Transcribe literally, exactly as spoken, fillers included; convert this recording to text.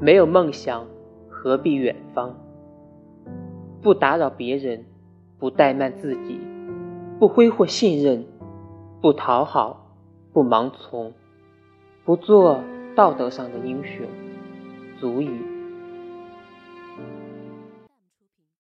没有梦想，何必远方？不打扰别人，不怠慢自己，不挥霍信任，不讨好，不盲从，不做道德上的英雄，足矣。